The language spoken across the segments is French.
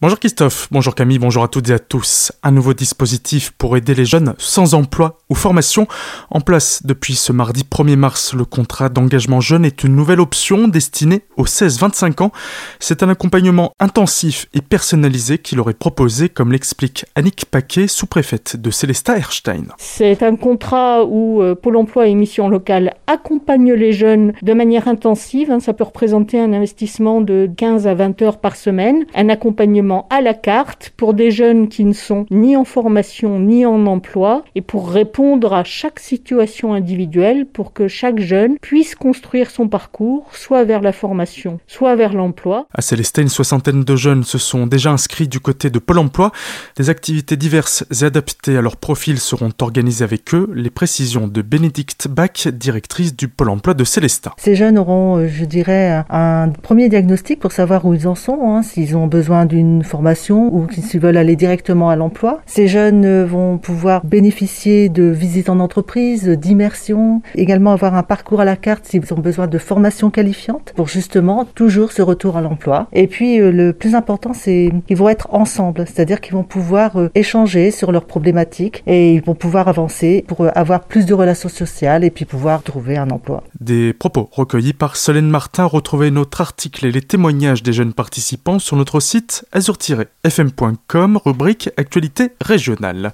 Bonjour Christophe, bonjour Camille, bonjour à toutes et à tous. Un nouveau dispositif pour aider les jeunes sans emploi ou formation. En place depuis ce mardi 1er mars, le contrat d'engagement jeune est une nouvelle option destinée aux 16-25 ans. C'est un accompagnement intensif et personnalisé qui leur est proposé, comme l'explique Annick Paquet, sous-préfète de Celesta Erstein. C'est un contrat où Pôle emploi et missions locales accompagnent les jeunes de manière intensive. Ça peut représenter un investissement de 15 à 20 heures par semaine. Un accompagnement à la carte pour des jeunes qui ne sont ni en formation ni en emploi et pour répondre à chaque situation individuelle pour que chaque jeune puisse construire son parcours soit vers la formation, soit vers l'emploi. À Célestin, une soixantaine de jeunes se sont déjà inscrits du côté de Pôle emploi. Des activités diverses et adaptées à leur profil seront organisées avec eux. Les précisions de Bénédicte Bach, directrice du Pôle emploi de Sélestat. Ces jeunes auront, je dirais, un premier diagnostic pour savoir où ils en sont, s'ils ont besoin d'une formation ou qui veulent aller directement à l'emploi. Ces jeunes vont pouvoir bénéficier de visites en entreprise, d'immersion, également avoir un parcours à la carte s'ils ont besoin de formations qualifiantes pour justement toujours ce retour à l'emploi. Et puis le plus important, c'est qu'ils vont être ensemble, c'est-à-dire qu'ils vont pouvoir échanger sur leurs problématiques et ils vont pouvoir avancer pour avoir plus de relations sociales et puis pouvoir trouver un emploi. Des propos recueillis par Solène Martin. Retrouvez notre article et les témoignages des jeunes participants sur notre site azur-fm.com, rubrique actualité régionale.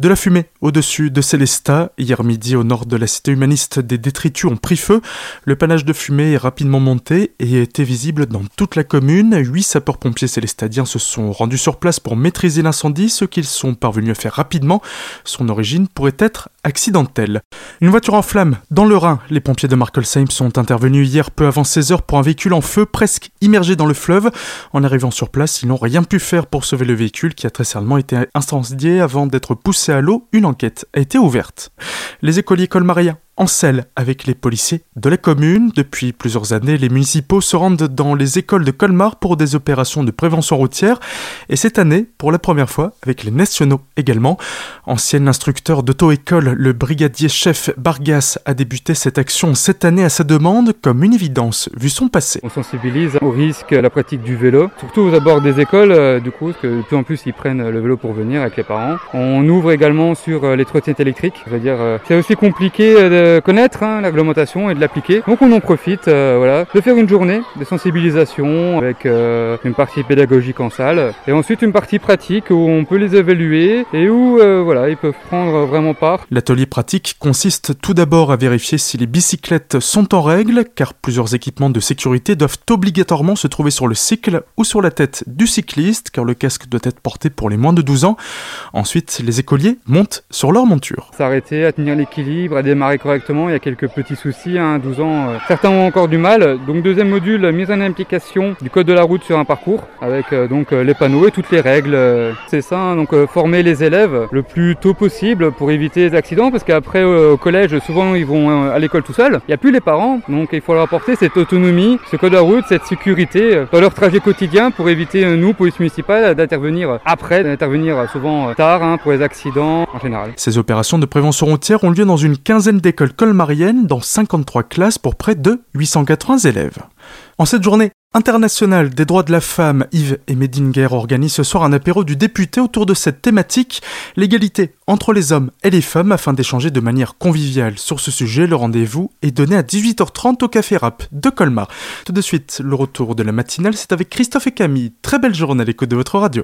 De la fumée au-dessus de Sélestat. Hier midi, au nord de la cité humaniste, des détritus ont pris feu. Le panache de fumée est rapidement monté et a été visible dans toute la commune. 8 sapeurs-pompiers sélestadiens se sont rendus sur place pour maîtriser l'incendie, ce qu'ils sont parvenus à faire rapidement. Son origine pourrait être accidentelle. Une voiture en flammes dans le Rhin. Les pompiers de Markelsheim sont intervenus hier peu avant 16h pour un véhicule en feu presque immergé dans le fleuve. En arrivant sur place, ils n'ont rien pu faire pour sauver le véhicule qui a très certainement été incendié avant d'être poussé à l'eau. Une enquête a été ouverte. Les écoliers colmariens en selle avec les policiers de la commune. Depuis plusieurs années, les municipaux se rendent dans les écoles de Colmar pour des opérations de prévention routière. Et cette année, pour la première fois, avec les nationaux également. Ancien instructeur d'auto-école, le brigadier chef Bargas a débuté cette action cette année à sa demande comme une évidence vu son passé. On sensibilise au risque, à la pratique du vélo, surtout aux abords des écoles, du coup, parce que de plus en plus ils prennent le vélo pour venir avec les parents. On ouvre également sur les trottinettes électriques. C'est-à-dire, c'est aussi compliqué de connaître la réglementation et de l'appliquer. Donc on en profite de faire une journée de sensibilisation avec une partie pédagogique en salle et ensuite une partie pratique où on peut les évaluer et où ils peuvent prendre vraiment part. L'atelier pratique consiste tout d'abord à vérifier si les bicyclettes sont en règle car plusieurs équipements de sécurité doivent obligatoirement se trouver sur le cycle ou sur la tête du cycliste car le casque doit être porté pour les moins de 12 ans. Ensuite, les écoliers montent sur leur monture. S'arrêter, à tenir l'équilibre, à démarrer correctement. Il y a quelques petits soucis, 12 ans, certains ont encore du mal. Donc deuxième module, mise en application du code de la route sur un parcours avec les panneaux et toutes les règles. C'est ça, former les élèves le plus tôt possible pour éviter les accidents parce qu'après au collège, souvent ils vont à l'école tout seuls. Il n'y a plus les parents, donc il faut leur apporter cette autonomie, ce code de la route, cette sécurité dans leur trajet quotidien pour éviter nous, police municipale, d'intervenir souvent tard pour les accidents en général. Ces opérations de prévention routière ont lieu dans une quinzaine d'écoles colmarienne dans 53 classes pour près de 880 élèves. En cette journée internationale des droits de la femme, Yves Medinger organise ce soir un apéro du député autour de cette thématique, l'égalité entre les hommes et les femmes, afin d'échanger de manière conviviale sur ce sujet. Le rendez-vous est donné à 18h30 au Café Rap de Colmar. Tout de suite, le retour de la matinale, c'est avec Christophe et Camille. Très belle journée à l'écoute de votre radio.